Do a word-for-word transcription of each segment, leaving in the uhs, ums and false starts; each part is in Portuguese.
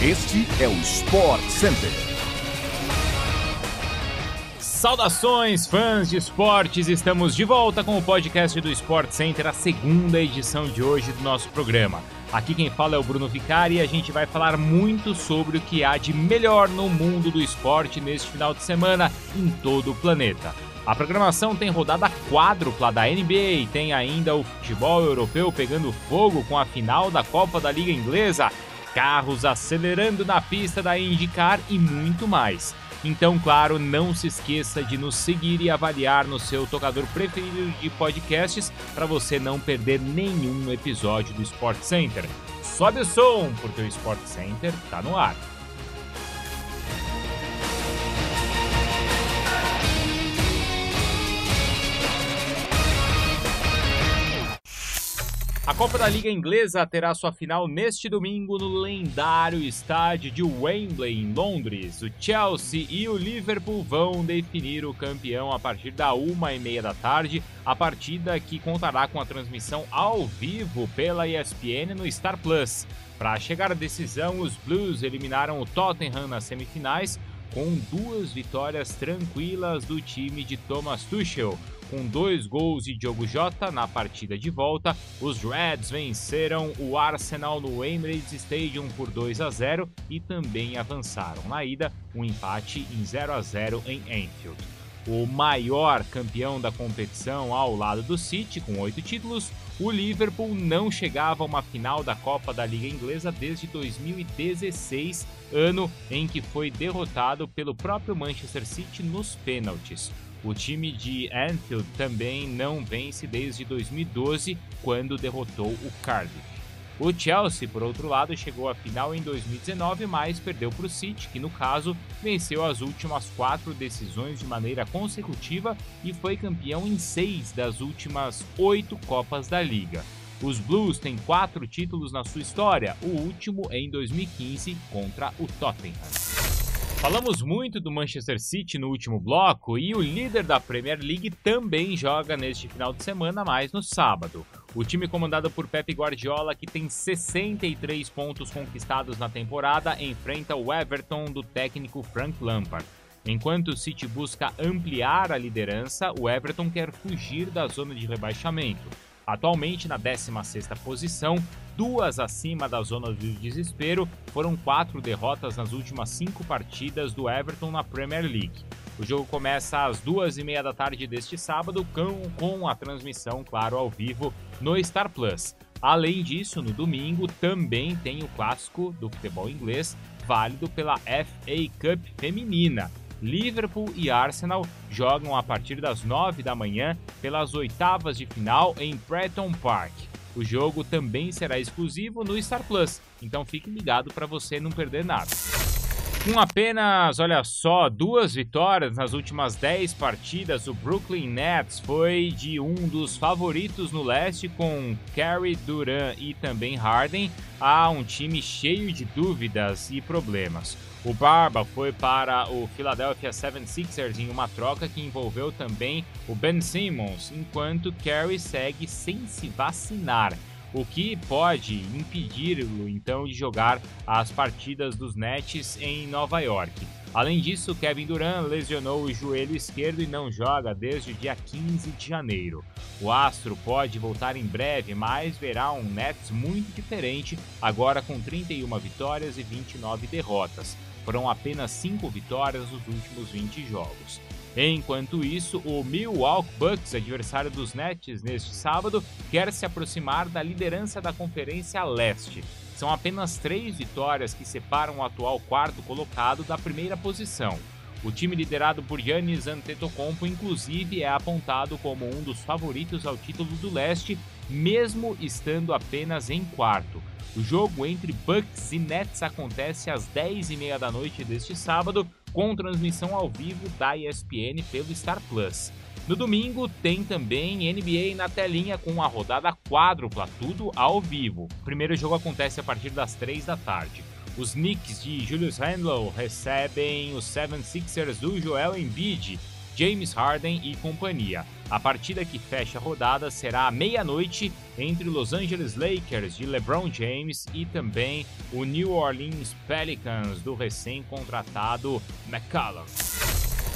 Este é o SportsCenter. Saudações, fãs de esportes! Estamos de volta com o podcast do SportsCenter, a segunda edição de hoje do nosso programa. Aqui quem fala é o Bruno Vicari e a gente vai falar muito sobre o que há de melhor no mundo do esporte neste final de semana em todo o planeta. A programação tem rodada quádrupla da N B A e tem ainda o futebol europeu pegando fogo com a final da Copa da Liga Inglesa, carros acelerando na pista da IndyCar e muito mais. Então, claro, não se esqueça de nos seguir e avaliar no seu tocador preferido de podcasts para você não perder nenhum episódio do SportsCenter. Sobe o som, porque o SportsCenter está no ar. A Copa da Liga Inglesa terá sua final neste domingo no lendário estádio de Wembley, em Londres. O Chelsea e o Liverpool vão definir o campeão a partir da uma e meia da tarde, a partida que contará com a transmissão ao vivo pela E S P N no Star Plus. Para chegar à decisão, os Blues eliminaram o Tottenham nas semifinais, com duas vitórias tranquilas do time de Thomas Tuchel. Com dois gols de Diogo Jota na partida de volta, os Reds venceram o Arsenal no Emirates Stadium por dois a zero e também avançaram na ida, um empate em zero a zero em Anfield. O maior campeão da competição ao lado do City, com oito títulos, o Liverpool não chegava a uma final da Copa da Liga Inglesa desde dois mil e dezesseis, ano em que foi derrotado pelo próprio Manchester City nos pênaltis. O time de Anfield também não vence desde dois mil e doze, quando derrotou o Cardiff. O Chelsea, por outro lado, chegou à final em dois mil e dezenove, mas perdeu para o City, que no caso venceu as últimas quatro decisões de maneira consecutiva e foi campeão em seis das últimas oito Copas da Liga. Os Blues têm quatro títulos na sua história, o último em dois mil e quinze contra o Tottenham. Falamos muito do Manchester City no último bloco e o líder da Premier League também joga neste final de semana, mas no sábado. O time comandado por Pep Guardiola, que tem sessenta e três pontos conquistados na temporada, enfrenta o Everton do técnico Frank Lampard. Enquanto o City busca ampliar a liderança, o Everton quer fugir da zona de rebaixamento. Atualmente na décima sexta posição, duas acima da zona de desespero, foram quatro derrotas nas últimas cinco partidas do Everton na Premier League. O jogo começa às duas e meia da tarde deste sábado, com a transmissão, claro, ao vivo no Star Plus. Além disso, no domingo também tem o clássico do futebol inglês, válido pela F A Cup feminina. Liverpool e Arsenal jogam a partir das nove da manhã pelas oitavas de final em Preston Park. O jogo também será exclusivo no Star Plus, então fique ligado para você não perder nada. Com apenas, olha só, duas vitórias nas últimas dez partidas, o Brooklyn Nets foi de um dos favoritos no leste, com Kyrie, Durant e também Harden, a um time cheio de dúvidas e problemas. O Barba foi para o Philadelphia setenta e seis ers em uma troca que envolveu também o Ben Simmons, enquanto Kyrie segue sem se vacinar, o que pode impedir-lo então de jogar as partidas dos Nets em Nova York. Além disso, Kevin Durant lesionou o joelho esquerdo e não joga desde o dia quinze de janeiro. O astro pode voltar em breve, mas verá um Nets muito diferente, agora com trinta e uma vitórias e vinte e nove derrotas. Foram apenas cinco vitórias nos últimos vinte jogos. Enquanto isso, o Milwaukee Bucks, adversário dos Nets neste sábado, quer se aproximar da liderança da Conferência Leste. São apenas três vitórias que separam o atual quarto colocado da primeira posição. O time liderado por Giannis Antetokounmpo, inclusive, é apontado como um dos favoritos ao título do leste, mesmo estando apenas em quarto. O jogo entre Bucks e Nets acontece às dez e meia da noite deste sábado, com transmissão ao vivo da E S P N pelo Star Plus. No domingo tem também N B A na telinha com a rodada quádrupla, tudo ao vivo. O primeiro jogo acontece a partir das três da tarde. Os Knicks de Julius Randle recebem os setenta e seis ers do Joel Embiid. James Harden e companhia. A partida que fecha a rodada será à meia-noite entre Los Angeles Lakers de LeBron James e também o New Orleans Pelicans do recém-contratado McCollum.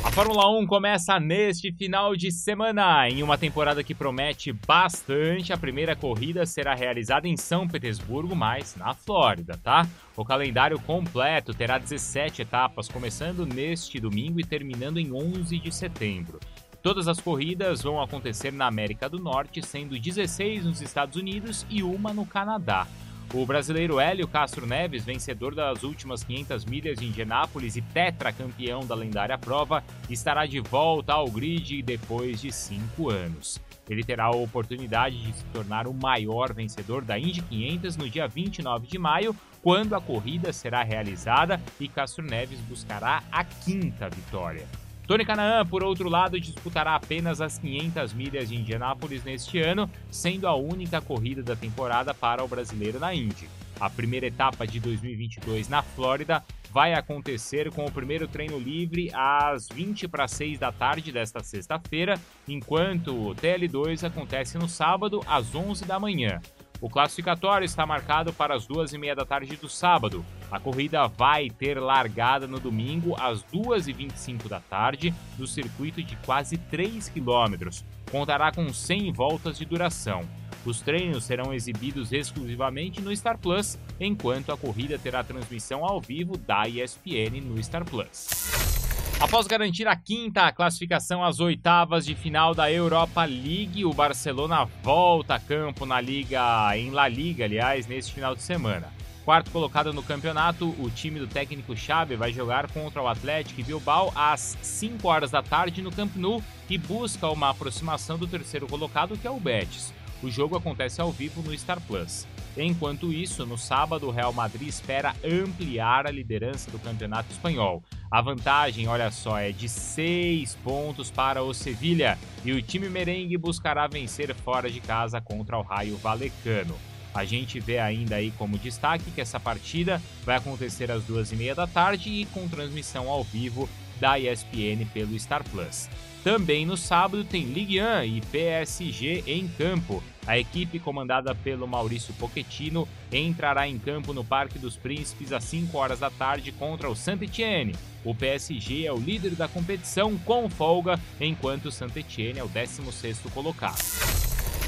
A Fórmula um começa neste final de semana, em uma temporada que promete bastante. A primeira corrida será realizada em São Petersburgo, mas na Flórida, tá? O calendário completo terá dezessete etapas, começando neste domingo e terminando em onze de setembro. Todas as corridas vão acontecer na América do Norte, sendo dezesseis nos Estados Unidos e uma no Canadá. O brasileiro Hélio Castro Neves, vencedor das últimas quinhentas milhas de Indianápolis e tetracampeão da lendária prova, estará de volta ao grid depois de cinco anos. Ele terá a oportunidade de se tornar o maior vencedor da Indy quinhentas no dia vinte e nove de maio, quando a corrida será realizada e Castro Neves buscará a quinta vitória. Tony Kanaan, por outro lado, disputará apenas as quinhentas milhas de Indianápolis neste ano, sendo a única corrida da temporada para o brasileiro na Indy. A primeira etapa de dois mil e vinte e dois na Flórida vai acontecer com o primeiro treino livre às vinte para as seis da tarde desta sexta-feira, enquanto o T L dois acontece no sábado às onze da manhã. O classificatório está marcado para as duas e meia da tarde do sábado. A corrida vai ter largada no domingo às duas e vinte e cinco da tarde no circuito de quase três quilômetros. Contará com cem voltas de duração. Os treinos serão exibidos exclusivamente no Star Plus, enquanto a corrida terá transmissão ao vivo da E S P N no Star Plus. Após garantir a quinta classificação às oitavas de final da Europa League, o Barcelona volta a campo na Liga, em La Liga, aliás, neste final de semana. Quarto colocado no campeonato, o time do técnico Xavi vai jogar contra o Athletic Bilbao às cinco horas da tarde no Camp Nou e busca uma aproximação do terceiro colocado, que é o Betis. O jogo acontece ao vivo no Star Plus. Enquanto isso, no sábado, o Real Madrid espera ampliar a liderança do campeonato espanhol. A vantagem, olha só, é de seis pontos para o Sevilha e o time merengue buscará vencer fora de casa contra o Rayo Vallecano. A gente vê ainda aí como destaque que essa partida vai acontecer às duas e meia da tarde e com transmissão ao vivo da E S P N pelo Star Plus. Também no sábado tem Ligue um e P S G em campo. A equipe comandada pelo Maurício Pochettino entrará em campo no Parque dos Príncipes às cinco horas da tarde contra o Santetiene. O P S G é o líder da competição com folga, enquanto o Santetiene é o décimo sexto colocado.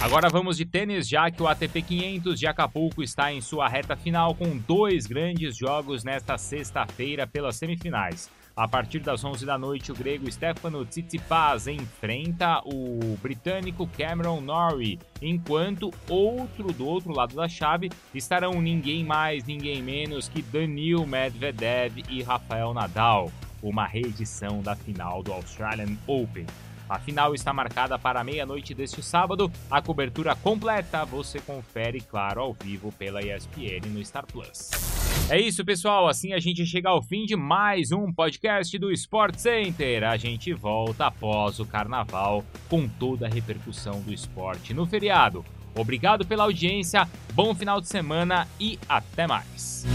Agora vamos de tênis, já que o A T P quinhentos de Acapulco está em sua reta final com dois grandes jogos nesta sexta-feira pelas semifinais. A partir das onze da noite, o grego Stefano Tsitsipas enfrenta o britânico Cameron Norrie, enquanto outro do outro lado da chave estarão ninguém mais, ninguém menos que Daniil Medvedev e Rafael Nadal, uma reedição da final do Australian Open. A final está marcada para a meia-noite deste sábado. A cobertura completa você confere, claro, ao vivo pela E S P N no Star Plus. É isso, pessoal. Assim a gente chega ao fim de mais um podcast do SportsCenter. A gente volta após o Carnaval com toda a repercussão do esporte no feriado. Obrigado pela audiência, bom final de semana e até mais.